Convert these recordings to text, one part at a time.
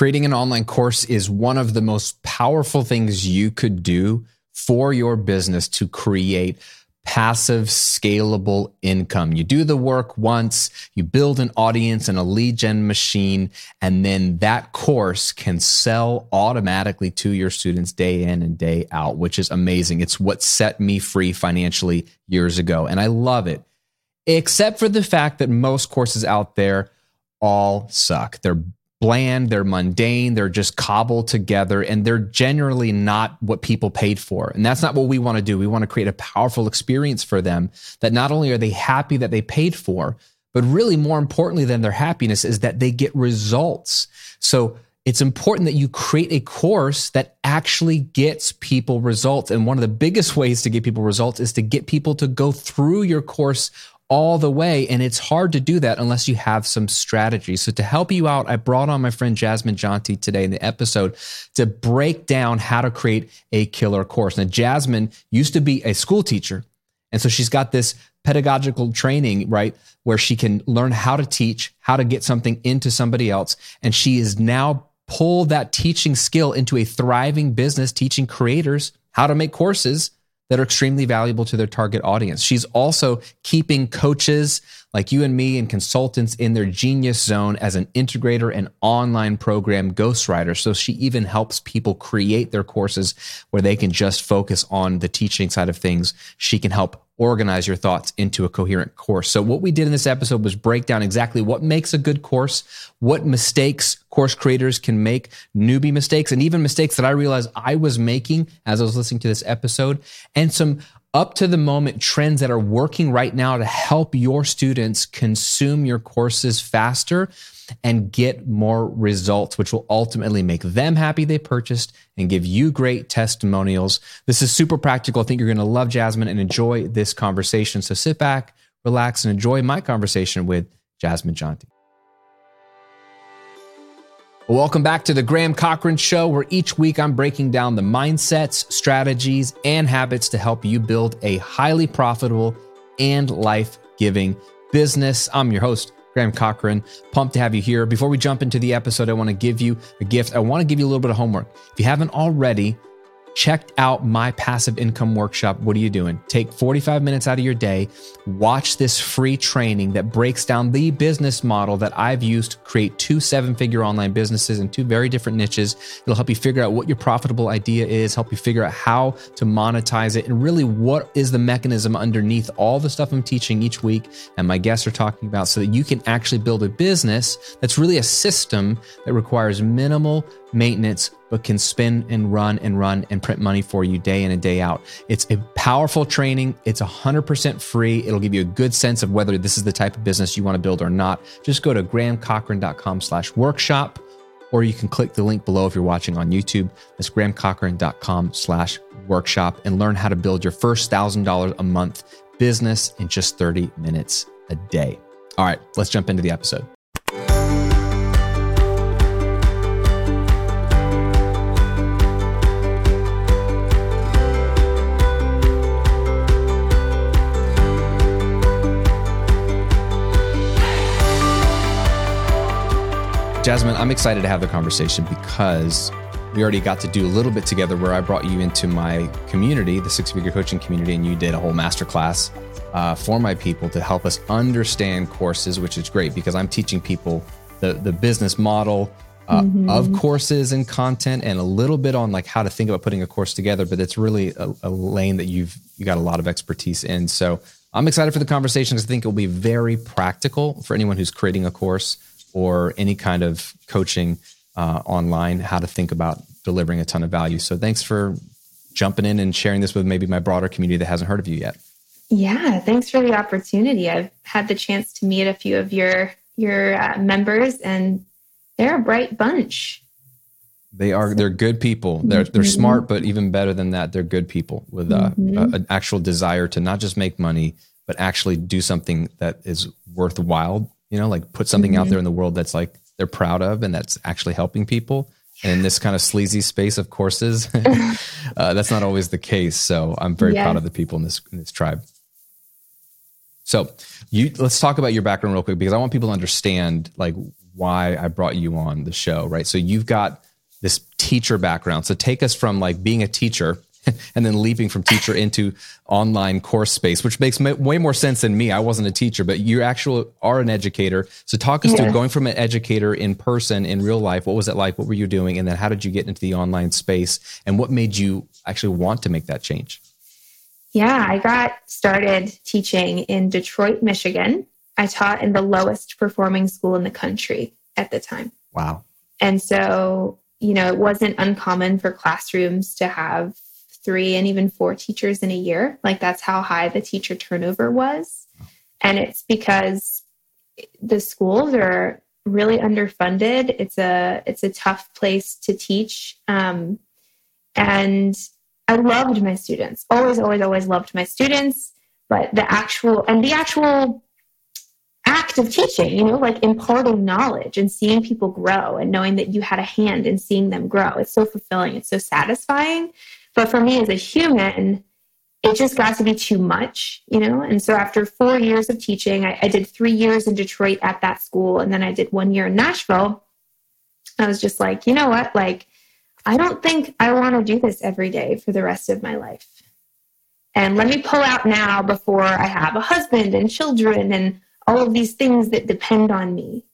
Creating an online course is one of the most powerful things you could do for your business to create passive, scalable income. You do the work once, you build an audience and a lead gen machine, and then that course can sell automatically to your students day in and day out, which is amazing. It's what set me free financially years ago, and I love it, except for the fact that most courses out there all suck. They're bland, they're mundane, they're just cobbled together, and they're generally not what people paid for. And that's not what we want to do. We want to create a powerful experience for them that not only are they happy that they paid for, but really more importantly than their happiness is that they get results. So it's important that you create a course that actually gets people results. And one of the biggest ways to get people results is to get people to go through your course all the way. And it's hard to do that unless you have some strategy. So to help you out, I brought on my friend Jasmine Jonte today in the episode to break down how to create a killer course. Now, Jasmine used to be a school teacher. And so she's got this pedagogical training, right, where she can learn how to teach, how to get something into somebody else. And she is now pulled that teaching skill into a thriving business, teaching creators how to make courses that are extremely valuable to their target audience. She's also keeping coaches like you and me and consultants in their genius zone as an integrator and online program ghostwriter. So she even helps people create their courses where they can just focus on the teaching side of things. She can help organize your thoughts into a coherent course. So what we did in this episode was break down exactly what makes a good course, what mistakes course creators can make, newbie mistakes, and even mistakes that I realized I was making as I was listening to this episode, and some up-to-the-moment trends that are working right now to help your students consume your courses faster and get more results, which will ultimately make them happy they purchased and give you great testimonials. This is super practical. I think you're going to love Jasmine and enjoy this conversation. So sit back, relax, and enjoy my conversation with Jasmine Jonte. Welcome back to the Graham Cochrane Show, where each week I'm breaking down the mindsets, strategies, and habits to help you build a highly profitable and life-giving business. I'm your host, Graham Cochrane. Pumped to have you here. Before we jump into the episode, I want to give you a gift. I want to give you a little bit of homework. If you haven't already, check out my passive income workshop. What are you doing? Take 45 minutes out of your day. Watch this free training that breaks down the business model that I've used to create 2 seven-figure online businesses in 2 very different niches. It'll help you figure out what your profitable idea is, help you figure out how to monetize it, and really what is the mechanism underneath all the stuff I'm teaching each week and my guests are talking about, so that you can actually build a business that's really a system that requires minimal maintenance, but can spin and run and print money for you day in and day out. It's a powerful training. It's 100% free. It'll give you a good sense of whether this is the type of business you want to build or not. Just go to grahamcochrane.com/workshop, or you can click the link below if you're watching on YouTube. That's grahamcochrane.com/workshop, and learn how to build your first $1,000 a month business in just 30 minutes a day. All right, let's jump into the episode. Jasmine, I'm excited to have the conversation because we already got to do a little bit together where I brought you into my community, the six-figure coaching community, and you did a whole masterclass for my people to help us understand courses, which is great because I'm teaching people the business model of courses and content, and a little bit on like how to think about putting a course together, but it's really a lane that you got a lot of expertise in. So I'm excited for the conversation because I think it will be very practical for anyone who's creating a course or any kind of coaching online, how to think about delivering a ton of value. So thanks for jumping in and sharing this with maybe my broader community that hasn't heard of you yet. Yeah, thanks for the opportunity. I've had the chance to meet a few of your members, and they're a bright bunch. They are. They're good people. They're smart, but even better than that, they're good people with an actual desire to not just make money, but actually do something that is worthwhile. You know, like put something out there in the world that's like they're proud of and that's actually helping people. And in this kind of sleazy space of courses, that's not always the case. So I'm very proud of the people in this tribe. So let's talk about your background real quick, because I want people to understand like why I brought you on the show, right? So you've got this teacher background. So take us from like being a teacher and then leaping from teacher into online course space, which makes way more sense than me. I wasn't a teacher, but you actually are an educator. So talk us through going from an educator in person in real life. What was it like? What were you doing? And then how did you get into the online space? And what made you actually want to make that change? Yeah, I got started teaching in Detroit, Michigan. I taught in the lowest performing school in the country at the time. Wow. And so, you know, it wasn't uncommon for classrooms to have 3 and even 4 teachers in a year. Like that's how high the teacher turnover was. And it's because the schools are really underfunded. It's a tough place to teach. And I loved my students, always loved my students, but the actual act of teaching, you know, like imparting knowledge and seeing people grow and knowing that you had a hand in seeing them grow. It's so fulfilling. It's so satisfying. But for me as a human, it just got to be too much, you know? And so after 4 years of teaching, I did 3 years in Detroit at that school. And then I did 1 year in Nashville. I was just like, you know what? Like, I don't think I want to do this every day for the rest of my life. And let me pull out now before I have a husband and children and all of these things that depend on me.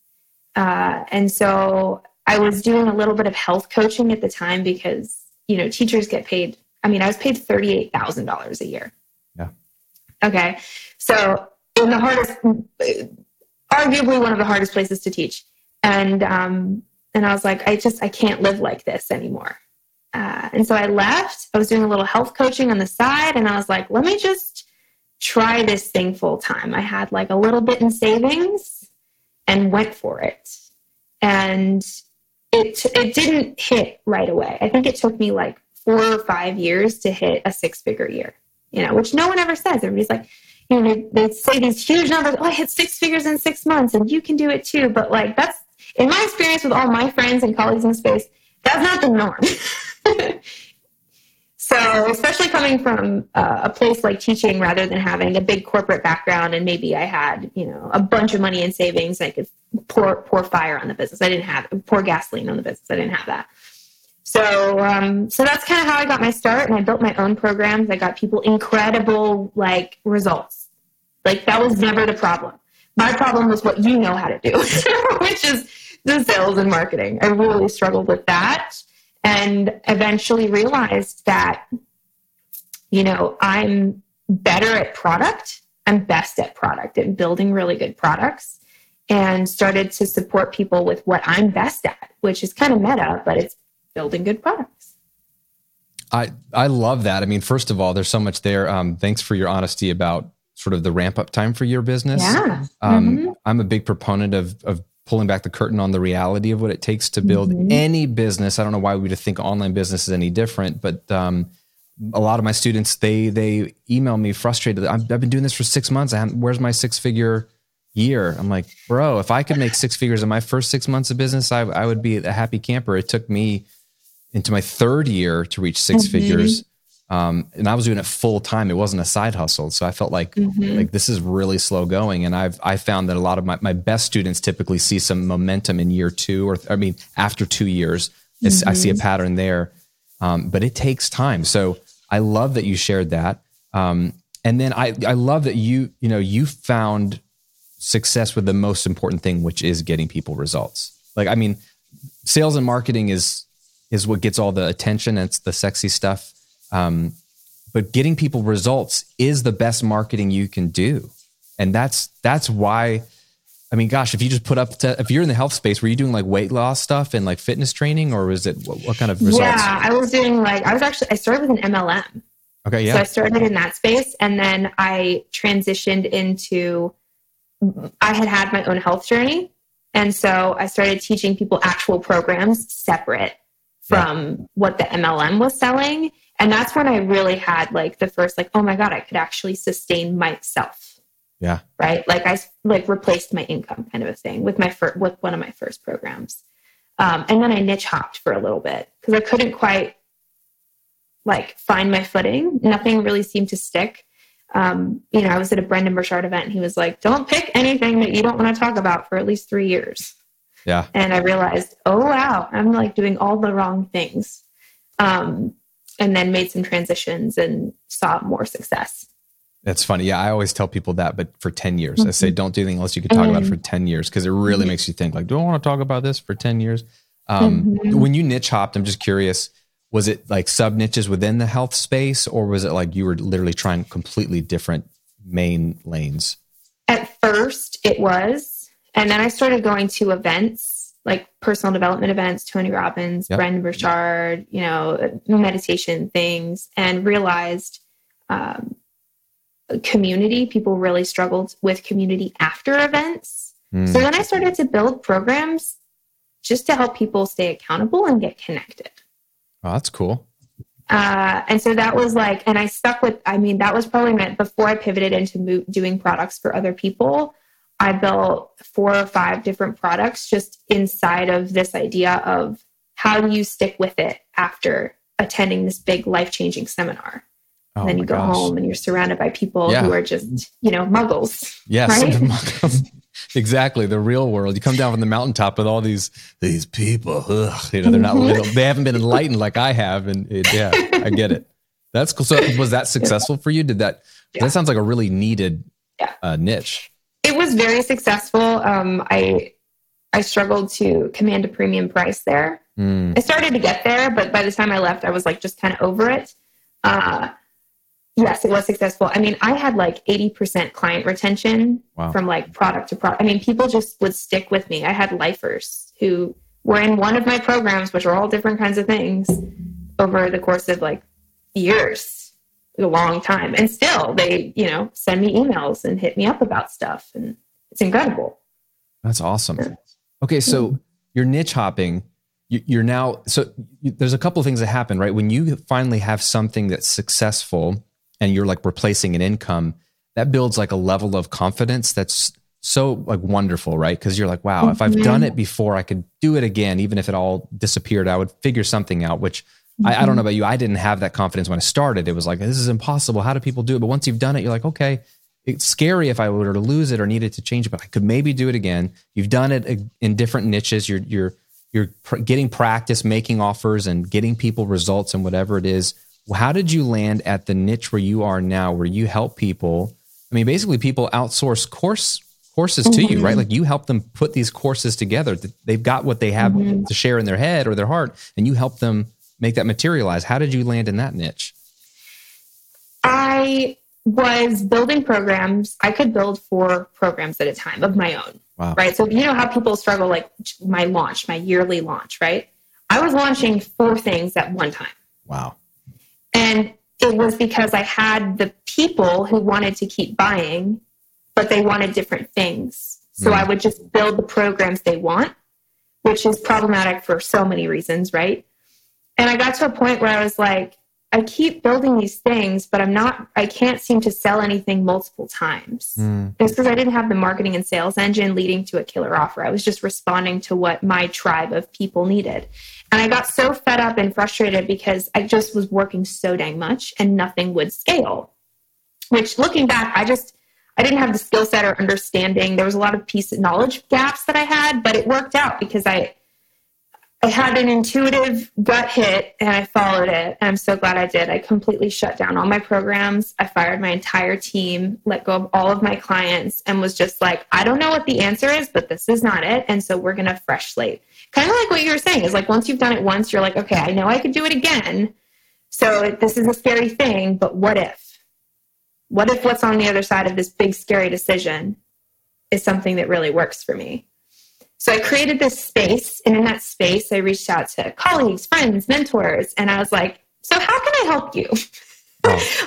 And so I was doing a little bit of health coaching at the time because, you know, teachers get paid. I mean, I was paid $38,000 a year. Yeah. Okay. So in the hardest, arguably one of the hardest places to teach. And I was like, I can't live like this anymore. And so I left. I was doing a little health coaching on the side and I was like, let me just try this thing full time. I had like a little bit in savings and went for it. And It didn't hit right away. I think it took me like 4 or 5 years to hit a 6-figure year, you know, which no one ever says. Everybody's like, you know, they say these huge numbers. Oh, I hit 6 figures in 6 months and you can do it too. But like, that's in my experience with all my friends and colleagues in space, that's not the norm. So especially coming from a place like teaching rather than having a big corporate background and maybe I had, you know, a bunch of money in savings. I could pour fire on the business. I didn't have pour gasoline on the business. I didn't have that. So that's kind of how I got my start and I built my own programs. I got people incredible like results. Like that was never the problem. My problem was what you know how to do, which is the sales and marketing. I really struggled with that. And eventually realized that, you know, I'm better at product. I'm best at product and building really good products and started to support people with what I'm best at, which is kind of meta, but it's building good products. I love that. I mean, first of all, there's so much there. Thanks for your honesty about sort of the ramp up time for your business. Yeah. I'm a big proponent of pulling back the curtain on the reality of what it takes to build any business. I don't know why we think online business is any different, but a lot of my students, they email me frustrated. I've been doing this for 6 months. Where's my 6-figure year? I'm like, bro, if I could make 6 figures in my first 6 months of business, I would be a happy camper. It took me into my 3rd year to reach 6 figures. And I was doing it full time. It wasn't a side hustle. So I felt like, this is really slow going. And I found that a lot of my best students typically see some momentum in year 2 or after 2 years, I see a pattern there. But it takes time. So I love that you shared that. And then I love that you found success with the most important thing, which is getting people results. Like, I mean, sales and marketing is what gets all the attention. It's the sexy stuff. But getting people results is the best marketing you can do. And that's why, I mean, gosh, if you just if you're in the health space, were you doing like weight loss stuff and like fitness training or was it what kind of results? Yeah, I was doing I started with an MLM. Okay. Yeah. So I started in that space and then I transitioned into, I had my own health journey. And so I started teaching people actual programs separate from what the MLM was selling. And that's when I really had like the first, like, oh my God, I could actually sustain myself. Yeah. Right. Like I replaced my income kind of a thing with with one of my first programs. And then I niche hopped for a little bit because I couldn't quite like find my footing. Nothing really seemed to stick. You know, I was at a Brendon Burchard event and he was like, don't pick anything that you don't want to talk about for at least 3 years. Yeah. And I realized, oh, wow, I'm like doing all the wrong things. And then made some transitions and saw more success. That's funny. Yeah. I always tell people that, but for 10 years, mm-hmm. I say, don't do anything else you can talk about it for 10 years. Cause it really mm-hmm. makes you think like, do I want to talk about this for 10 years? Mm-hmm. When you niche hopped, I'm just curious, was it like sub niches within the health space, or was it like you were literally trying completely different main lanes? At first it was. And then I started going to events like personal development events, Tony Robbins, yep. Brendon Burchard, you know, meditation things, and realized, community, people really struggled with community after events. Mm. So then I started to build programs just to help people stay accountable and get connected. Oh, that's cool. And so that was like, and I stuck with, I mean, that was probably meant before I pivoted into doing products for other people. I built 4 or 5 different products just inside of this idea of how do you stick with it after attending this big life-changing seminar. And then you go home and you're surrounded by people who are just, you know, muggles. Yes. Right? Muggles. Exactly. The real world. You come down from the mountaintop with all these people, you know, they're not, they haven't been enlightened like I have. And I get it. That's cool. So was that successful for you? Did that, that sounds like a really needed niche. It was very successful. I struggled to command a premium price there. Mm. I started to get there, but by the time I left, I was like, just kind of over it. Yes, it was successful. I mean, I had like 80% client retention from like product to product. I mean, people just would stick with me. I had lifers who were in one of my programs, which are all different kinds of things, over the course of like years, a long time. And still they, you know, send me emails and hit me up about stuff. And it's incredible. That's awesome. Okay. So you're niche hopping. You're now, so there's a couple of things that happen, right? When you finally have something that's successful and you're like replacing an income, that builds like a level of confidence that's so like wonderful, right? Because you're like, wow, if I've done it before, I could do it again. Even if it all disappeared, I would figure something out, which I don't know about you. I didn't have that confidence when I started. It was like, this is impossible. How do people do it? But once you've done it, you're like, okay, it's scary if I were to lose it or needed to change it, but I could maybe do it again. You've done it in different niches. You're getting practice, making offers and getting people results and whatever it is. How did you land at the niche where you are now, where you help people? I mean, basically people outsource courses to you, right? Like you help them put these courses together. They've got what they have to share in their head or their heart, and you help them make that materialize. How did you land in that niche? I was building programs. I could build 4 programs at a time of my own, right? So you know how people struggle, like my yearly launch, right? I was launching 4 things at one time. Wow. And it was because I had the people who wanted to keep buying, but they wanted different things. So I would just build the programs they want, which is problematic for so many reasons, right? And I got to a point where I was like, I keep building these things, but I can't seem to sell anything multiple times. It's because I didn't have the marketing and sales engine leading to a killer offer. I was just responding to what my tribe of people needed. And I got so fed up and frustrated because I just was working so dang much and nothing would scale, which looking back, I didn't have the skill set or understanding. There was a lot of knowledge gaps that I had, but it worked out because I had an intuitive gut hit and I followed it. And I'm so glad I did. I completely shut down all my programs. I fired my entire team, let go of all of my clients, and was just like, I don't know what the answer is, but this is not it. And so we're going to fresh slate. Kind of like what you were saying is like, once you've done it once, you're like, okay, I know I could do it again. So this is a scary thing, but what if? What if what's on the other side of this big, scary decision is something that really works for me? So I created this space, and in that space, I reached out to colleagues, friends, mentors, and I was like, so how can I help you?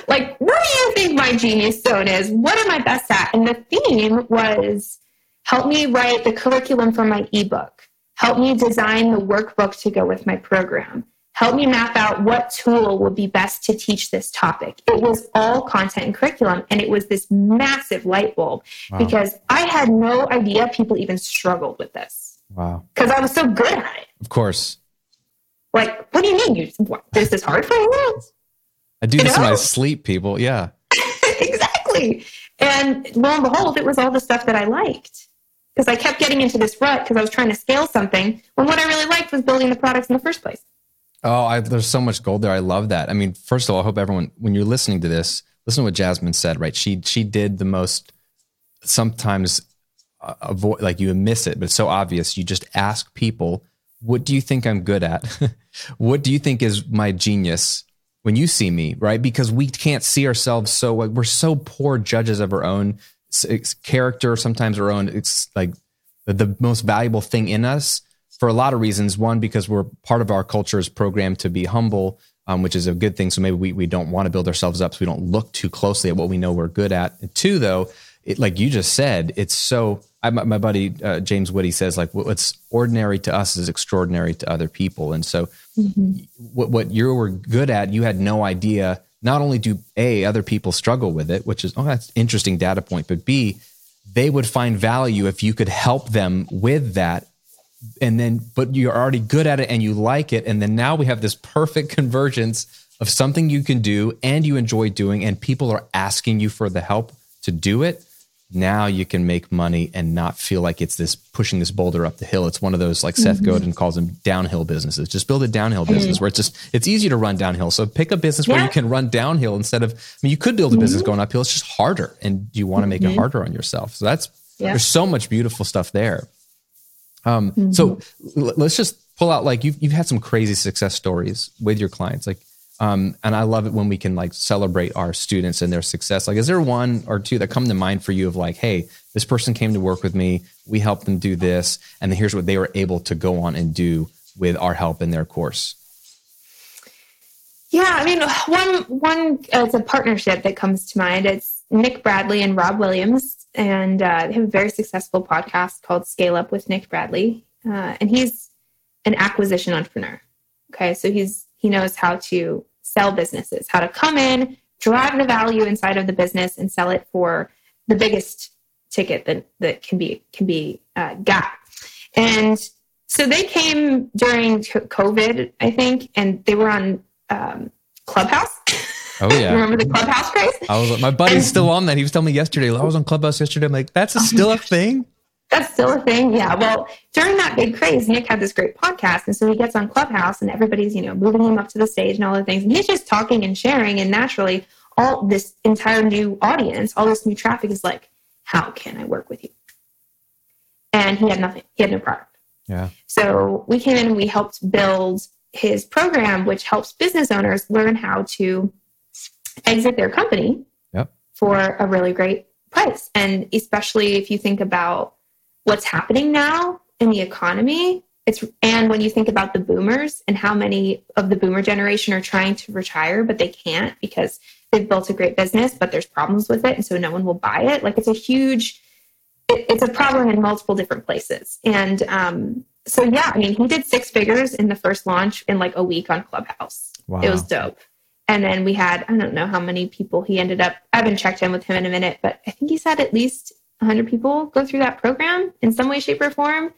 Like, what do you think my genius zone is? What am I best at? And the theme was, help me write the curriculum for my ebook. Help me design the workbook to go with my program. Help me map out what tool will be best to teach this topic. It was all content and curriculum, and it was this massive light bulb because I had no idea people even struggled with this. Wow! Because I was so good at it. Of course. Like, what do you mean? This is hard for you? I do this in my sleep, people. Yeah. Exactly. And lo and behold, it was all the stuff that I liked. because I kept getting into this rut because I was trying to scale something when what I really liked was building the products in the first place. Oh, there's so much gold there. I love that. I mean, first of all, I hope everyone, when you're listening to this, listen to what Jasmine said, right? She did the most, sometimes avoid, like you miss it, but it's so obvious. You just ask people, what do you think I'm good at? What do you think is my genius when you see me, right? Because we can't see ourselves. So like, we're so poor judges of our own character, sometimes our own, it's like the most valuable thing in us for a lot of reasons. One, because we're part of our culture is programmed to be humble, which is a good thing. So maybe we don't want to build ourselves up. So we don't look too closely at what we know we're good at. And two, though, it, like you just said, it's so, my buddy James Whitty says, like, what's ordinary to us is extraordinary to other people. And so what you were good at, you had no idea. Not only do A, other people struggle with it, which is, oh, that's an interesting data point, but B, they would find value if you could help them with that. And then, but you're already good at it and you like it. And then now we have this perfect convergence of something you can do and you enjoy doing, and people are asking you for the help to do it. Now you can make money and not feel like it's this pushing this boulder up the hill. It's one of those, like Seth Godin calls them, downhill businesses. Just build a downhill business where it's easier to run downhill. So pick a business where you can run downhill instead of, I mean, you could build a business going uphill. It's just harder, and you want to make it harder on yourself. So that's, there's so much beautiful stuff there. So let's just pull out, like you've had some crazy success stories with your clients. Like, and I love it when we can like celebrate our students and their success. Like, is there one or two that come to mind for you of like, hey, this person came to work with me, we helped them do this, and here's what they were able to go on and do with our help in their course? Yeah, I mean, one it's a partnership that comes to mind. It's Nick Bradley and Rob Williams, and they have a very successful podcast called Scale Up with Nick Bradley. And he's an acquisition entrepreneur. Okay, so he knows how to sell businesses, how to come in, drive the value inside of the business, and sell it for the biggest ticket that can be got. And so they came during COVID, I think, and they were on Clubhouse. Oh yeah, remember the Clubhouse craze? My buddy's still on that. He was telling me yesterday. I was on Clubhouse yesterday. I'm like, that's still a thing. That's still a thing. Yeah. Well, during that big craze, Nick had this great podcast. And so he gets on Clubhouse and everybody's, moving him up to the stage and all the things. And he's just talking and sharing. And naturally, all this entire new audience, all this new traffic is like, how can I work with you? And he had nothing. He had no product. Yeah. So we came in and we helped build his program, which helps business owners learn how to exit their company for a really great price. And especially if you think about what's happening now in the economy. And when you think about the boomers and how many of the boomer generation are trying to retire, but they can't because they've built a great business, but there's problems with it. And so no one will buy it. Like, it's a huge, it's a problem in multiple different places. And so, yeah, I mean, he did 6 figures in the first launch in like a week on Clubhouse. Wow. It was dope. And then we had, I don't know how many people he ended up, I haven't checked in with him in a minute, but I think he's had at least 100 people go through that program in some way, shape, or form.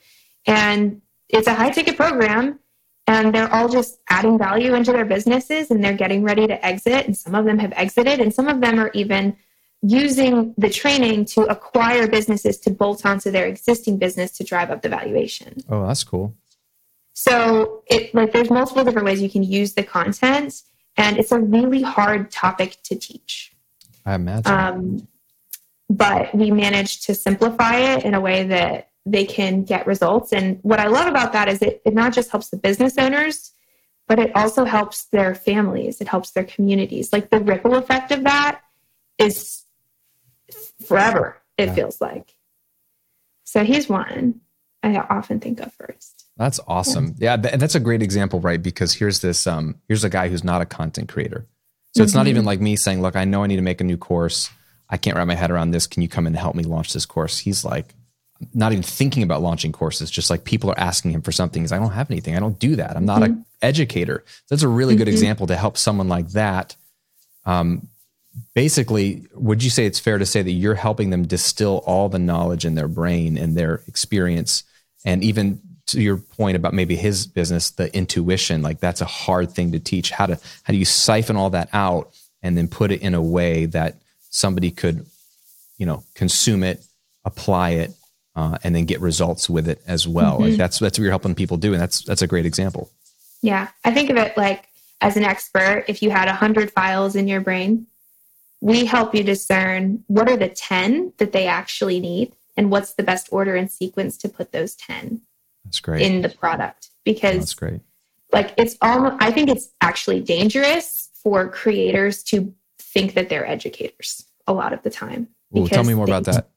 And it's a high ticket program, and they're all just adding value into their businesses, and they're getting ready to exit. And some of them have exited, and some of them are even using the training to acquire businesses to bolt onto their existing business to drive up the valuation. Oh, that's cool. So there's multiple different ways you can use the content, and it's a really hard topic to teach, I imagine. But we managed to simplify it in a way that they can get results. And what I love about that is it not just helps the business owners, but it also helps their families. It helps their communities. Like, the ripple effect of that is forever, it feels like. So he's one I often think of first. That's awesome. Yeah, that's a great example, right? Because here's a guy who's not a content creator. So it's not even like me saying, look, I know I need to make a new course. I can't wrap my head around this. Can you come in to help me launch this course? He's like, not even thinking about launching courses. Just like, people are asking him for something. He's like, I don't have anything. I don't do that. I'm not an educator. That's a really good example to help someone like that. Basically, would you say it's fair to say that you're helping them distill all the knowledge in their brain and their experience? And even to your point about maybe his business, the intuition, like, that's a hard thing to teach. How do you siphon all that out and then put it in a way that somebody could, consume it, apply it, and then get results with it as well. Mm-hmm. Like that's what you're helping people do. And that's a great example. Yeah. I think of it like as an expert, if you had 100 files in your brain, we help you discern what are the 10 that they actually need and what's the best order and sequence to put those 10 that's great. In the product. Because that's great. Like it's almost, I think it's actually dangerous for creators to think that they're educators a lot of the time. Ooh, tell me more about that.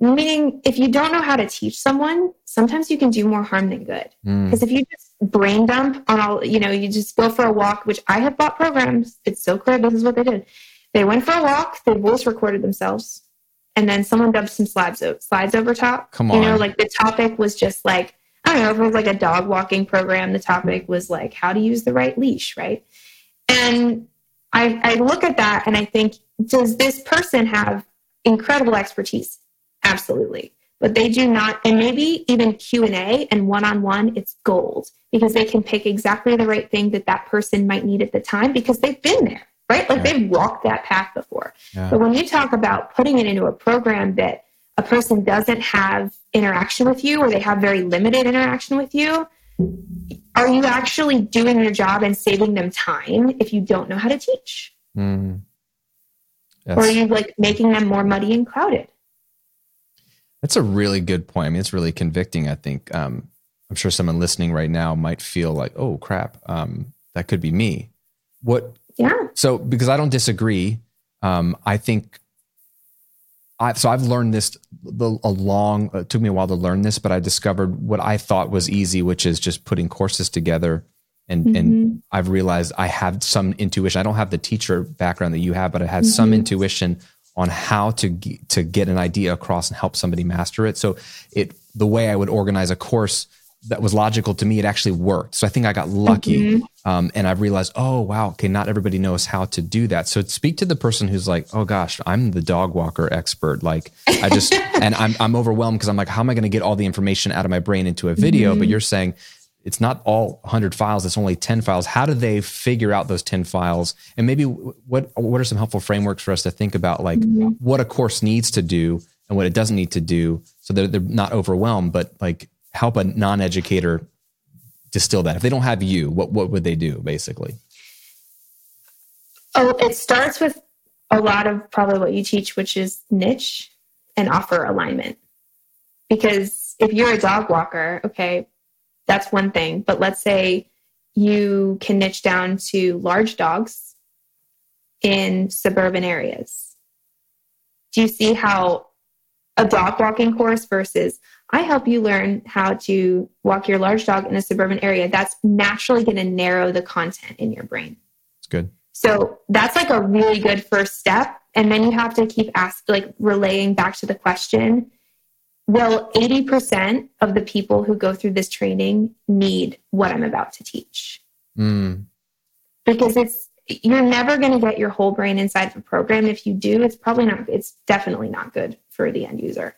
Meaning if you don't know how to teach someone, sometimes you can do more harm than good. Because if you just brain dump on all, you just go for a walk, which I have bought programs. It's so clear. This is what they did. They went for a walk. They voice recorded themselves. And then someone dubbed some slides over top. Come on. The topic was just like, I don't know, if it was like a dog walking program, the topic was like how to use the right leash, right? And I look at that and I think, does this person have incredible expertise? Absolutely. But they do not, and maybe even Q&A and one-on-one, it's gold because they can pick exactly the right thing that that person might need at the time because they've been there, right? Like they've walked that path before. Yeah. But when you talk about putting it into a program that a person doesn't have interaction with you or they have very limited interaction with you, are you actually doing your job and saving them time if you don't know how to teach? Mm. Yes. Or are you making them more muddy and clouded? That's a really good point. I mean, it's really convicting. I think, I'm sure someone listening right now might feel like, oh crap. That could be me. What? Yeah. So, because I don't disagree. I've learned this it took me a while to learn this, but I discovered what I thought was easy, which is just putting courses together. And, mm-hmm. and I've realized I have some intuition. I don't have the teacher background that you have, but I had mm-hmm. some intuition on how to get an idea across and help somebody master it. So the way I would organize a course that was logical to me, it actually worked. So I think I got lucky. Mm-hmm. And I've realized, oh, wow. Okay. Not everybody knows how to do that. So speak to the person who's like, oh gosh, I'm the dog walker expert. Like I just, and I'm overwhelmed because I'm like, how am I going to get all the information out of my brain into a video? Mm-hmm. But you're saying it's not all 100 files. It's only 10 files. How do they figure out those 10 files? And maybe what are some helpful frameworks for us to think about mm-hmm. what a course needs to do and what it doesn't need to do so that they're not overwhelmed, but help a non-educator distill that. If they don't have you, what would they do basically? Oh, it starts with a lot of probably what you teach, which is niche and offer alignment. Because if you're a dog walker, okay, that's one thing. But let's say you can niche down to large dogs in suburban areas. Do you see how a dog walking course versus I help you learn how to walk your large dog in a suburban area? That's naturally going to narrow the content in your brain. It's good. So that's a really good first step. And then you have to keep asking, relaying back to the question, will 80% of the people who go through this training need what I'm about to teach? Mm. Because you're never going to get your whole brain inside of a program. If you do, it's definitely not good for the end user.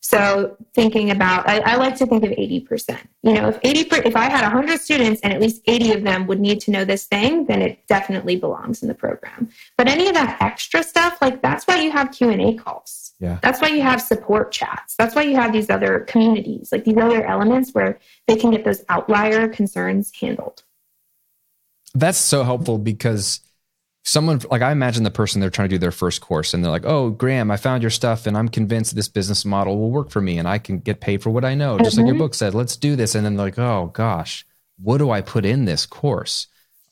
So thinking about, I like to think of 80%. If I had 100 students and at least 80 of them would need to know this thing, then it definitely belongs in the program. But any of that extra stuff, that's why you have Q&A calls. Yeah. That's why you have support chats. That's why you have these other communities, these other elements where they can get those outlier concerns handled. That's so helpful because someone, I imagine the person they're trying to do their first course and they're like, oh, Graham, I found your stuff and I'm convinced this business model will work for me and I can get paid for what I know. Just like your book said, let's do this. And then they're like, oh gosh, what do I put in this course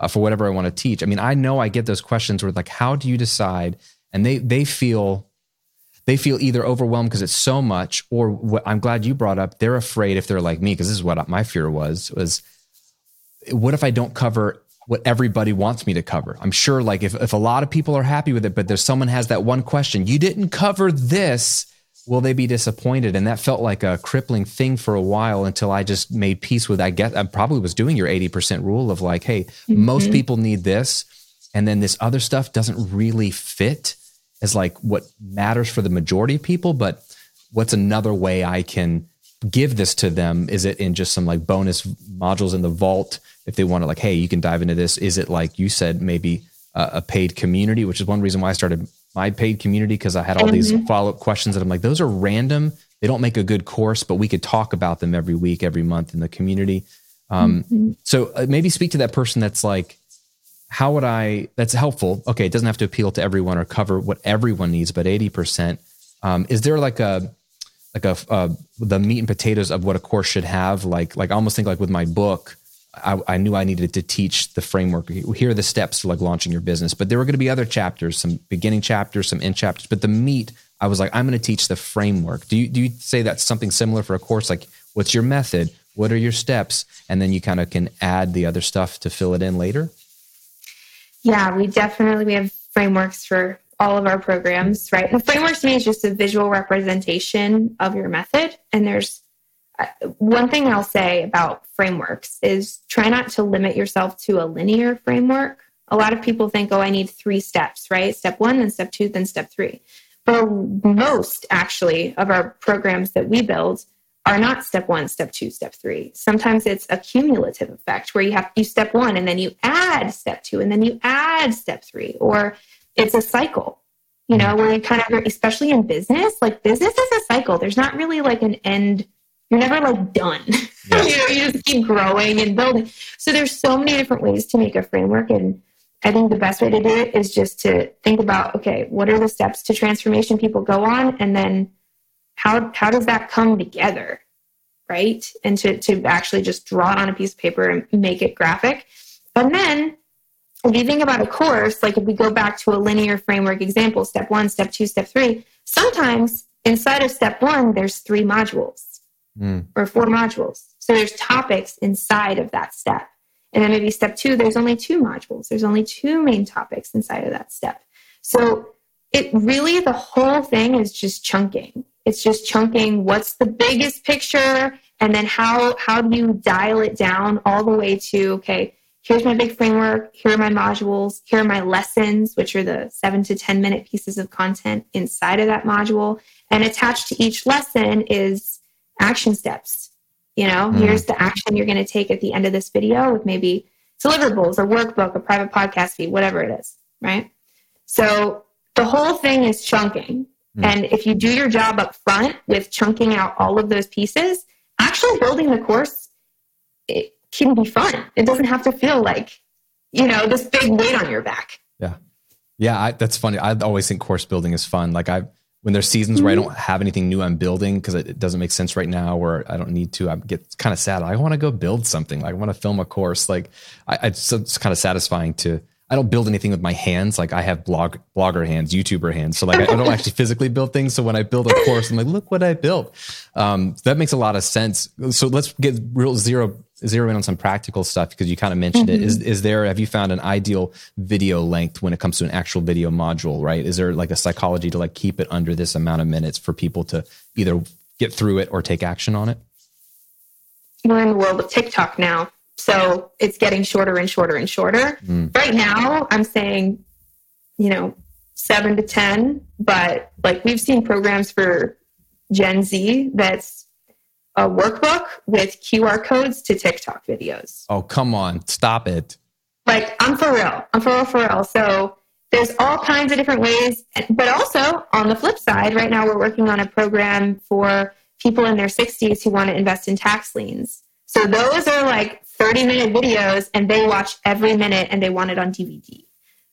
for whatever I want to teach? I mean, I know I get those questions where how do you decide? And they feel either overwhelmed because it's so much, or what I'm glad you brought up, they're afraid if they're like me, because this is what my fear was what if I don't cover what everybody wants me to cover? I'm sure if a lot of people are happy with it, but there's someone has that one question, you didn't cover this, will they be disappointed? And that felt like a crippling thing for a while until I just made peace with, I guess I probably was doing your 80% rule of hey, mm-hmm. most people need this. And then this other stuff doesn't really fit as what matters for the majority of people, but what's another way I can give this to them? Is it in just some bonus modules in the vault? If they want to hey, you can dive into this. Is it you said, maybe a paid community, which is one reason why I started my paid community, because I had all mm-hmm. these follow-up questions that I'm those are random. They don't make a good course, but we could talk about them every week, every month in the community. So maybe speak to that person that's like, how would I, that's helpful. Okay. It doesn't have to appeal to everyone or cover what everyone needs, but 80%. Is there like the meat and potatoes of what a course should have? Like I almost think like with my book, I knew I needed to teach the framework. Here are the steps to like launching your business, but there were going to be other chapters, some beginning chapters, some end chapters, but the meat, I was like, I'm going to teach the framework. Do you say that's something similar for a course? Like what's your method? What are your steps? And then you kind of can add the other stuff to fill it in later. Yeah, we have frameworks for all of our programs, right? Well, frameworks to me is just a visual representation of your method. And there's one thing I'll say about frameworks is try not to limit yourself to a linear framework. A lot of people think, oh, I need 3 steps, right? Step 1, then step 2, then step 3. For most, actually, of our programs that we build are not step 1, step 2, step 3. Sometimes it's a cumulative effect where you step 1 and then you add step 2 and then you add step 3, or it's a cycle, you know, where you kind of, especially in business, like business is a cycle. There's not really like an end. You're never like done. Yeah. You know, you just keep growing and building. So there's so many different ways to make a framework, and I think the best way to do it is just to think about, okay, what are the steps to transformation people go on? And then how does that come together? Right. And to actually just draw it on a piece of paper and make it graphic. And then if you think about a course, like if we go back to a linear framework example, step 1, step 2, step 3, sometimes inside of step 1, there's 3 modules or 4 modules. So there's topics inside of that step. And then maybe step 2, there's only 2 modules. There's only 2 main topics inside of that step. So it really, the whole thing is just chunking. It's just chunking what's the biggest picture, and then how do you dial it down all the way to, okay, here's my big framework, here are my modules, here are my lessons, which are the 7 to 10 minute pieces of content inside of that module. And attached to each lesson is action steps. You know, here's the action you're going to take at the end of this video with maybe deliverables, a workbook, a private podcast feed, whatever it is, right? So the whole thing is chunking. And if you do your job up front with chunking out all of those pieces, actually building the course, it can be fun. It doesn't have to feel like, you know, this big weight on your back. Yeah. Yeah. That's funny. I always think course building is fun. Like when there's seasons where I don't have anything new I'm building because it doesn't make sense right now, or I don't need to, I get kind of sad. I want to go build something. Like I want to film a course. Like it's kind of satisfying to, I don't build anything with my hands. Like I have blogger hands, YouTuber hands. So like I don't actually physically build things. So when I build a course, I'm like, look what I built. That makes a lot of sense. So let's get real zero in on some practical stuff, because you kind of mentioned it. Have you found an ideal video length when it comes to an actual video module, right? Is there like a psychology to like keep it under this amount of minutes for people to either get through it or take action on it? We're in the world of TikTok now. So it's getting shorter and shorter and shorter. Right now I'm saying, you know, 7 to 10, but like we've seen programs for Gen Z that's a workbook with QR codes to TikTok videos. Oh, come on. Stop it. Like I'm for real. So there's all kinds of different ways, but also on the flip side, right now we're working on a program for people in their 60s who want to invest in tax liens. So those are like 30-minute videos, and they watch every minute and they want it on DVD.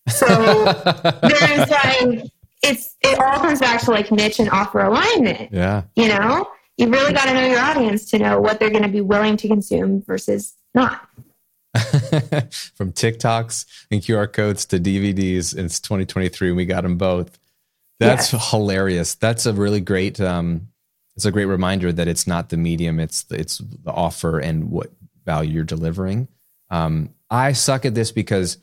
So there's like, it all comes back to like niche and offer alignment. Yeah. You know? You really got to know your audience to know what they're going to be willing to consume versus not. From TikToks and QR codes to DVDs, it's 2023. We got them both. That's hilarious. That's a really great. It's a great reminder that it's not the medium; it's the offer and what value you're delivering. I suck at this because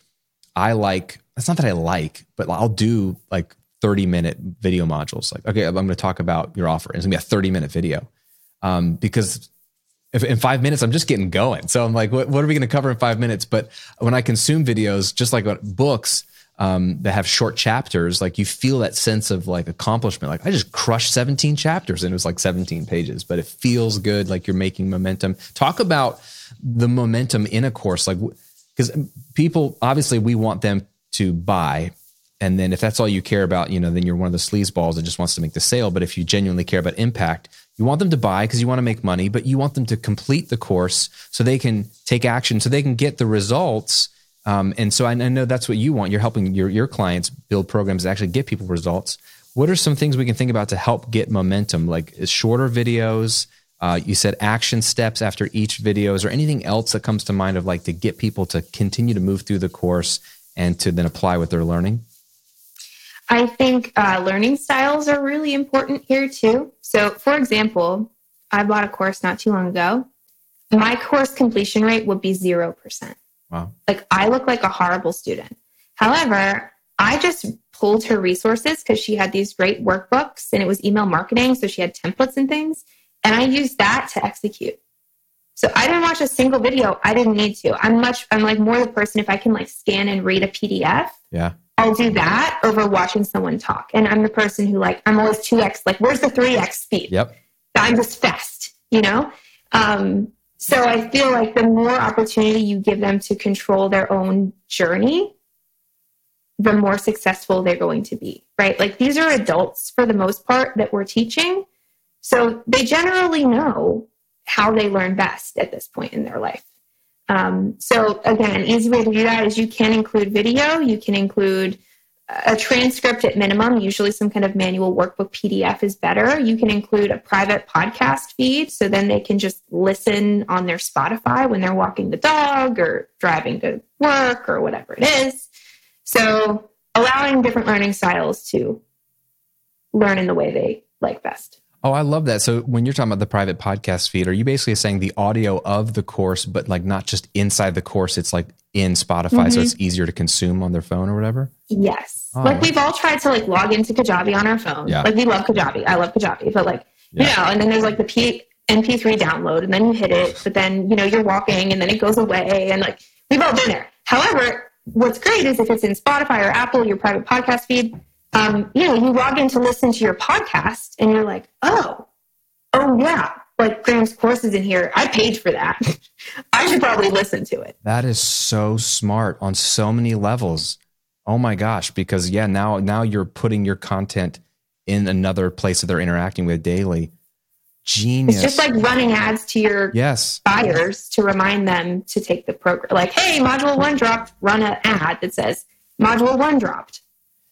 it's not that I like, but I'll do like 30-minute video modules. Like, okay, I'm going to talk about your offer. It's going to be a 30-minute video because if in 5 minutes, I'm just getting going. So I'm like, what are we going to cover in 5 minutes? But when I consume videos, just like books that have short chapters, like you feel that sense of like accomplishment. Like I just crushed 17 chapters and it was like 17 pages, but it feels good. Like you're making momentum. Talk about the momentum in a course, like because people, obviously we want them to buy, And then if that's all you care about, you know, then you're one of the sleazeballs that just wants to make the sale. But if you genuinely care about impact, you want them to buy because you want to make money, but you want them to complete the course so they can take action, so they can get the results. And so I know that's what you want. You're helping your clients build programs that actually get people results. What are some things we can think about to help get momentum? Like shorter videos, you said action steps after each video. Is there anything else that comes to mind of like to get people to continue to move through the course and to then apply what they're learning? I think learning styles are really important here too. So for example, I bought a course not too long ago. My course completion rate would be 0%. Wow. Like I look like a horrible student. However, I just pulled her resources because she had these great workbooks and it was email marketing. So she had templates and things. And I used that to execute. So I didn't watch a single video. I didn't need to. I'm like more the person, if I can like scan and read a PDF. Yeah. I'll do that over watching someone talk. And I'm the person who like, I'm always 2X, like, where's the 3X speed? Yep. I'm just fast, you know? So I feel like the more opportunity you give them to control their own journey, the more successful they're going to be, right? Like these are adults for the most part that we're teaching. So they generally know how they learn best at this point in their life. So again, an easy way to do that is you can include video, you can include a transcript at minimum, usually some kind of manual workbook PDF is better. You can include a private podcast feed. So then they can just listen on their Spotify when they're walking the dog or driving to work or whatever it is. So allowing different learning styles to learn in the way they like best. Oh, I love that. So when you're talking about the private podcast feed, are you basically saying the audio of the course, but like not just inside the course, it's like in Spotify, so it's easier to consume on their phone or whatever? Yes. Oh. Like we've all tried to like log into Kajabi on our phone. Yeah. Like we love Kajabi. I love Kajabi, but like, you know, and then there's like the MP3 download and then you hit it, but then, you know, you're walking and then it goes away and like we've all been there. However, what's great is if it's in Spotify or Apple, your private podcast feed, you know, you log in to listen to your podcast and you're like, oh yeah, like Graham's course is in here. I paid for that. I should probably listen to it. That is so smart on so many levels. Oh my gosh. Because yeah, now you're putting your content in another place that they're interacting with daily. Genius. It's just like running ads to your buyers to remind them to take the program. Like, hey, module one dropped, run an ad that says module one dropped.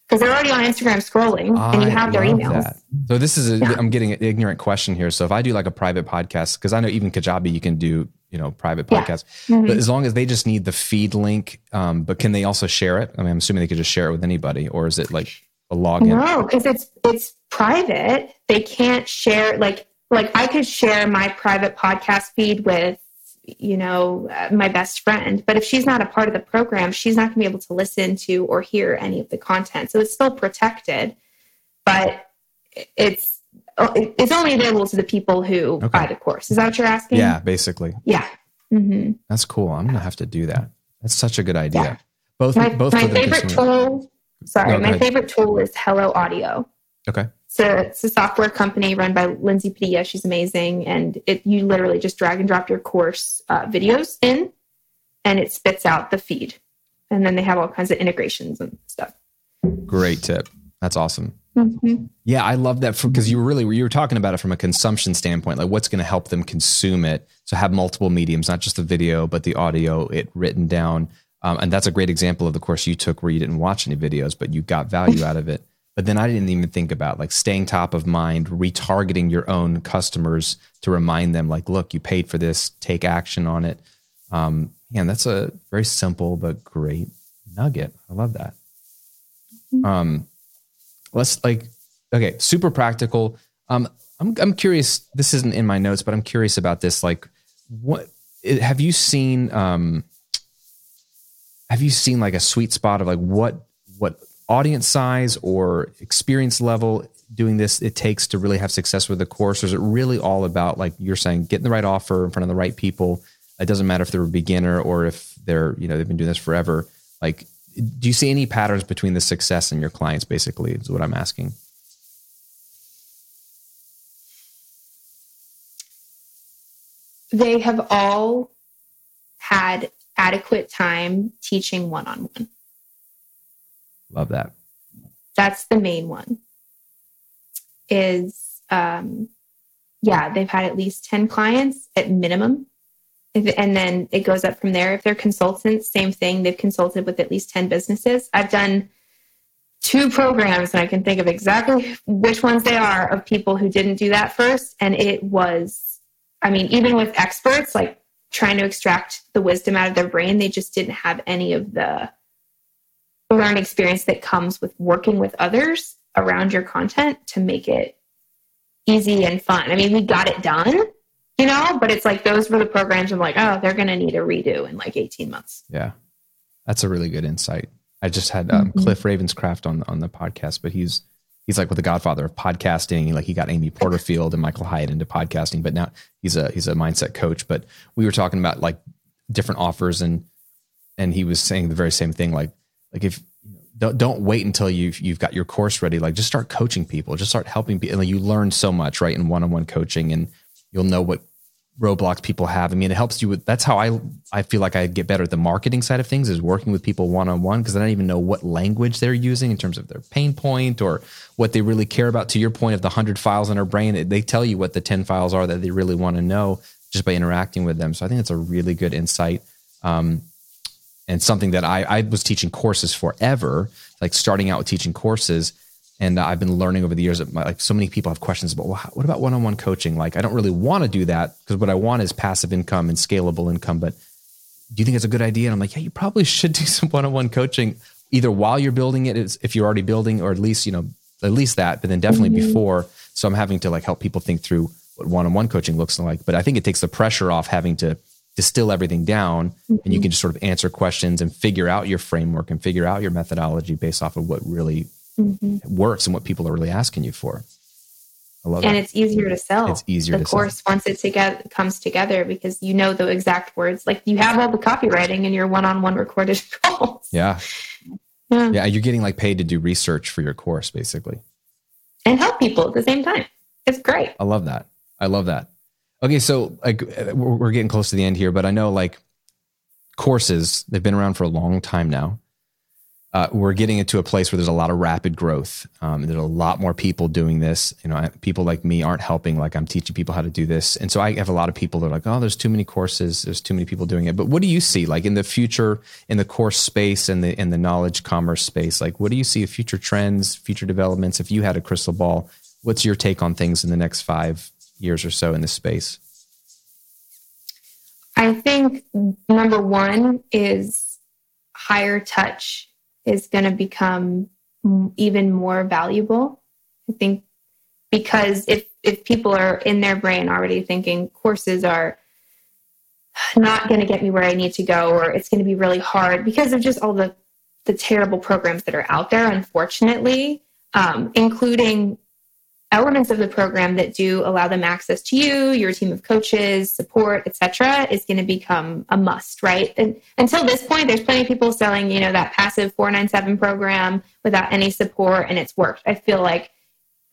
Because they're already on Instagram scrolling and you have their emails. That. So this is, I'm getting an ignorant question here. So if I do like a private podcast, because I know even Kajabi, you can do, you know, private podcasts, but as long as they just need the feed link, but can they also share it? I mean, I'm assuming they could just share it with anybody, or is it like a login? No, because it's private. They can't share, like I could share my private podcast feed with, you know, my best friend, but if she's not a part of the program, she's not gonna be able to listen to or hear any of the content. So it's still protected, but it's only available to the people who buy the course. Is that what you're asking? Yeah, basically. Yeah. Mm-hmm. That's cool. I'm gonna have to do that. That's such a good idea. Yeah. My favorite tool. My favorite tool is Hello Audio. Okay. It's a software company run by Lindsay Padilla. She's amazing. And you literally just drag and drop your course videos in and it spits out the feed. And then they have all kinds of integrations and stuff. Great tip. That's awesome. Mm-hmm. Yeah, I love that because you were talking about it from a consumption standpoint, like what's going to help them consume it. So have multiple mediums, not just the video, but the audio, it written down. And that's a great example of the course you took where you didn't watch any videos, but you got value out of it. But then I didn't even think about like staying top of mind, retargeting your own customers to remind them like, look, you paid for this, take action on it. And that's a very simple, but great nugget. I love that. Super practical. I'm curious, this isn't in my notes, but I'm curious about this. Like what have you seen? Have you seen like a sweet spot of like what audience size or experience level doing this it takes to really have success with the course? Or is it really all about, like you're saying, getting the right offer in front of the right people? It doesn't matter if they're a beginner or if they're, you know, they've been doing this forever. Like, do you see any patterns between the success and your clients basically is what I'm asking? They have all had adequate time teaching one-on-one. Love that. That's the main one. Is, they've had at least 10 clients at minimum. And then it goes up from there. If they're consultants, same thing. They've consulted with at least 10 businesses. I've done 2 programs, and I can think of exactly which ones they are, of people who didn't do that first. And it was, I mean, even with experts, like trying to extract the wisdom out of their brain, they just didn't have any of the learned experience that comes with working with others around your content to make it easy and fun. I mean, we got it done, you know, but it's like those were the programs I'm like, oh, they're going to need a redo in like 18 months. Yeah. That's a really good insight. I just had Cliff Ravenscraft on the podcast, but he's like with the godfather of podcasting. Like he got Amy Porterfield and Michael Hyatt into podcasting, but now he's a mindset coach. But we were talking about like different offers and he was saying the very same thing. Like if don't wait until you've got your course ready, like just start coaching people, just start helping people. Like you learn so much, right? In one-on-one coaching, and you'll know what roadblocks people have. I mean, it helps you with, that's how I feel like I get better at the marketing side of things, is working with people one-on-one, because I don't even know what language they're using in terms of their pain point or what they really care about. To your point of the 100 files in our brain, they tell you what the 10 files are that they really want to know just by interacting with them. So I think that's a really good insight. And something that I was teaching courses forever, like starting out with teaching courses. And I've been learning over the years that like so many people have questions about, well, what about one-on-one coaching? Like, I don't really want to do that because what I want is passive income and scalable income. But do you think it's a good idea? And I'm like, yeah, you probably should do some one-on-one coaching either while you're building it, if you're already building, or at least that, but then definitely before. So I'm having to like help people think through what one-on-one coaching looks like. But I think it takes the pressure off having to distill everything down, and you can just sort of answer questions and figure out your framework and figure out your methodology based off of what really works and what people are really asking you for. I love it. And it's easier to sell. It's easier to sell. The course, once it comes together, because you know the exact words, like you have all the copywriting in your one-on-one recorded calls. Yeah. You're getting like paid to do research for your course basically. And help people at the same time. It's great. I love that. Okay. So like we're getting close to the end here, but I know like courses, they've been around for a long time now. We're getting into a place where there's a lot of rapid growth. There's a lot more people doing this. You know, people like me aren't helping. Like I'm teaching people how to do this. And so I have a lot of people that are like, oh, there's too many courses. There's too many people doing it. But what do you see like in the future, in the course space and in the knowledge commerce space? Like, what do you see future trends, future developments? If you had a crystal ball, what's your take on things in the next 5 years or so in this space? I think number one is higher touch is going to become even more valuable. I think because if people are in their brain already thinking courses are not going to get me where I need to go, or it's going to be really hard because of just all the terrible programs that are out there, unfortunately, including elements of the program that do allow them access to you, your team of coaches, support, etc., is going to become a must, right? And until this point, there's plenty of people selling, you know, that passive 497 program without any support, and it's worked. I feel like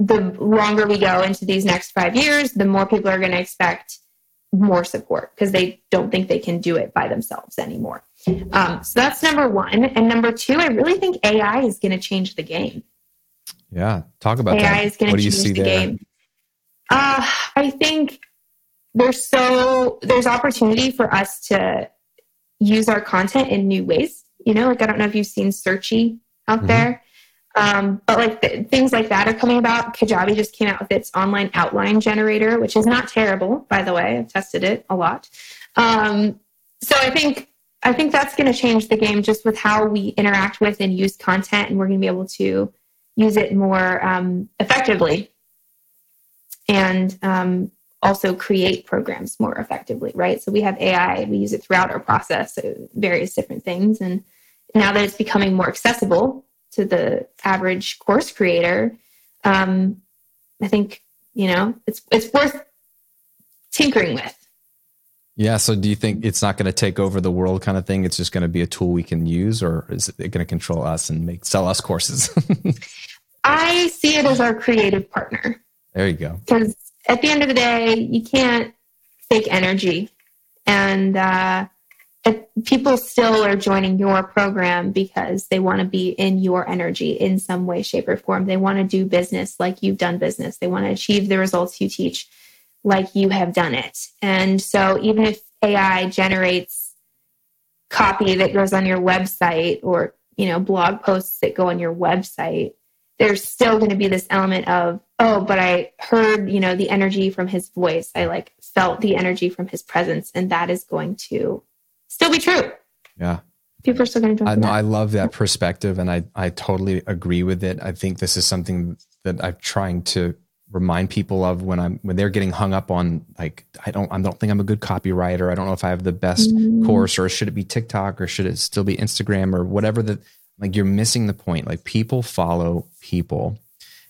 the longer we go into these next 5 years, the more people are going to expect more support because they don't think they can do it by themselves anymore. So that's number one. And number two, I really think AI is going to change the game. Yeah. Talk about AI that. Is going to change the game. I think there's opportunity for us to use our content in new ways. You know, like, I don't know if you've seen Searchy out there. But like things like that are coming about. Kajabi just came out with its online outline generator, which is not terrible, by the way. I've tested it a lot. So I think that's going to change the game just with how we interact with and use content. And we're going to be able to use it more effectively and also create programs more effectively, right? So we have AI, we use it throughout our process, so various different things. And now that it's becoming more accessible to the average course creator, I think, you know, it's worth tinkering with. Yeah. So do you think it's not going to take over the world kind of thing? It's just going to be a tool we can use, or is it going to control us and sell us courses? I see it as our creative partner. There you go. Because at the end of the day, you can't fake energy. And people still are joining your program because they want to be in your energy in some way, shape, or form. They want to do business like you've done business. They want to achieve the results you teach like you have done it. And so even if AI generates copy that goes on your website or, you know, blog posts that go on your website, there's still going to be this element of, oh, but I heard, you know, the energy from his voice. I like felt the energy from his presence, and that is going to still be true. Yeah. People are still going to jump in. No, I love that perspective, and I totally agree with it. I think this is something that I'm trying to remind people of when they're getting hung up on, like, I don't think I'm a good copywriter. I don't know if I have the best course, or should it be TikTok, or should it still be Instagram, or whatever. That, like, you're missing the point. Like, people follow people.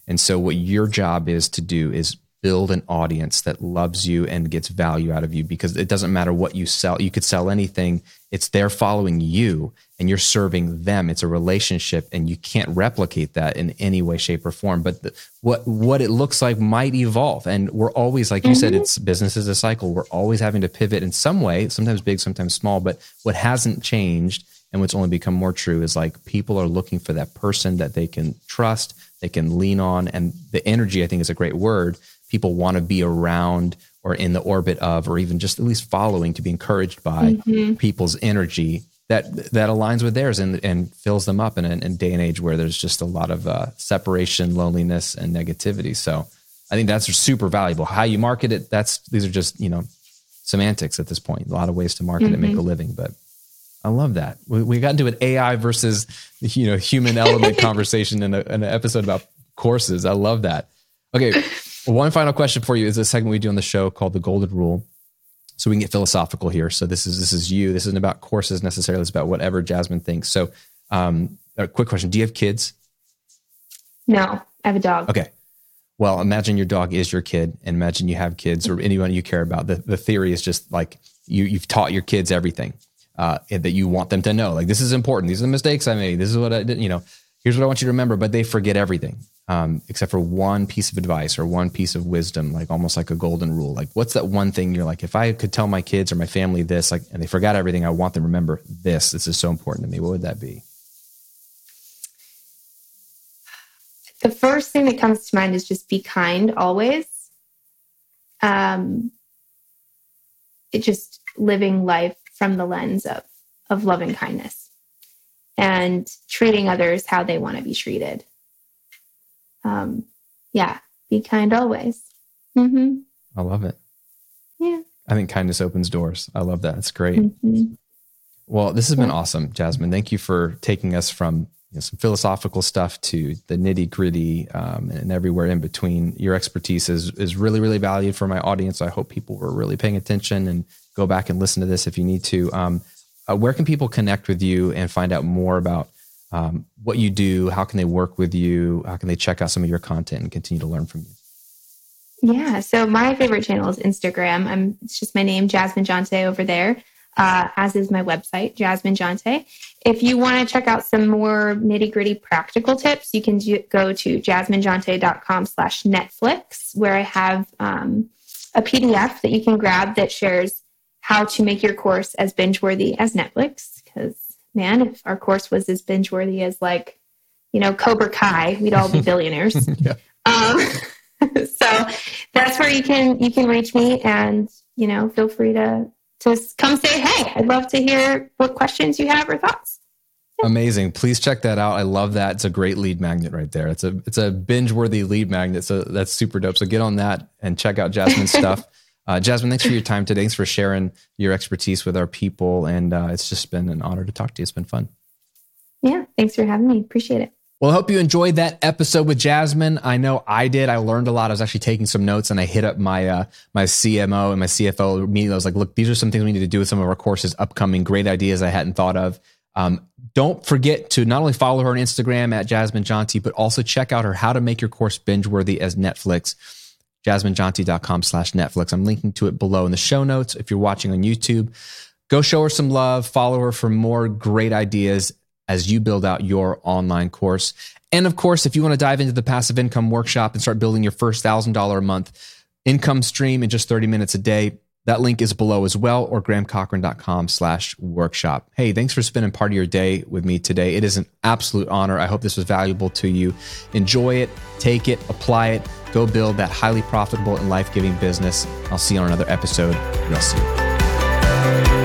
And so what your job is to do is build an audience that loves you and gets value out of you, because it doesn't matter what you sell. You could sell anything. It's they're following you and you're serving them. It's a relationship, and you can't replicate that in any way, shape, or form. But what it looks like might evolve. And we're always, like you said, it's business is a cycle. We're always having to pivot in some way, sometimes big, sometimes small. But what hasn't changed and what's only become more true is, like, people are looking for that person that they can trust, they can lean on. And the energy, I think, is a great word. People want to be around or in the orbit of, or even just at least following, to be encouraged by people's energy that aligns with theirs and fills them up in a day and age where there's just a lot of separation, loneliness, and negativity. So I think that's super valuable. How you market it, these are just, you know, semantics at this point. A lot of ways to market and make a living, but I love that. We got into an AI versus, you know, human element conversation in an episode about courses. I love that. Okay. One final question for you is a segment we do on the show called The Golden Rule. So we can get philosophical here. So this is you. This isn't about courses necessarily. It's about whatever Jasmine thinks. So a quick question. Do you have kids? No, I have a dog. Okay. Well, imagine your dog is your kid, and imagine you have kids or anyone you care about. The theory is just like you've taught your kids everything that you want them to know. Like, this is important. These are the mistakes I made. This is what I did, you know. Here's what I want you to remember, but they forget everything except for one piece of advice or one piece of wisdom, like almost like a golden rule. Like, what's that one thing you're like, if I could tell my kids or my family this, like, and they forgot everything, I want them to remember this. This is so important to me. What would that be? The first thing that comes to mind is just be kind always. It's just living life from the lens of love and kindness, and treating others how they want to be treated. Be kind always. I love it. Yeah. I think kindness opens doors. I love that. It's great. Well, this has been awesome, Jasmine. Thank you for taking us from, you know, some philosophical stuff to the nitty gritty and everywhere in between. Your expertise is really, really valued for my audience. I hope people were really paying attention, and go back and listen to this if you need to. Where can people connect with you and find out more about what you do? How can they work with you? How can they check out some of your content and continue to learn from you? Yeah. So my favorite channel is Instagram. It's just my name, Jasmine Jonte, over there, as is my website, Jasmine Jonte. If you want to check out some more nitty gritty practical tips, you can go to jasminejonte.com/Netflix, where I have a PDF that you can grab that shares how to make your course as binge-worthy as Netflix. Because, man, if our course was as binge-worthy as, like, you know, Cobra Kai, we'd all be billionaires. So that's where you can reach me, and, you know, feel free to come say, hey, I'd love to hear what questions you have or thoughts. Amazing. Please check that out. I love that. It's a great lead magnet right there. It's a binge-worthy lead magnet. So that's super dope. So get on that and check out Jasmine's stuff. Jasmine, thanks for your time today. Thanks for sharing your expertise with our people. And it's just been an honor to talk to you. It's been fun. Yeah. Thanks for having me. Appreciate it. Well, I hope you enjoyed that episode with Jasmine. I know I did. I learned a lot. I was actually taking some notes, and I hit up my my CMO and my CFO immediately. I was like, look, these are some things we need to do with some of our courses upcoming. Great ideas I hadn't thought of. Don't forget to not only follow her on Instagram at Jasmine Jonte, but also check out her How to Make Your Course Binge-Worthy as Netflix. JasmineJonte.com/Netflix. I'm linking to it below in the show notes. If you're watching on YouTube, go show her some love, follow her for more great ideas as you build out your online course. And of course, if you want to dive into the passive income workshop and start building your first $1,000 a month income stream in just 30 minutes a day, That link is below as well, or grahamcochrane.com/workshop. Hey, thanks for spending part of your day with me today. It is an absolute honor. I hope this was valuable to you. Enjoy it, take it, apply it, go build that highly profitable and life-giving business. I'll see you on another episode real soon.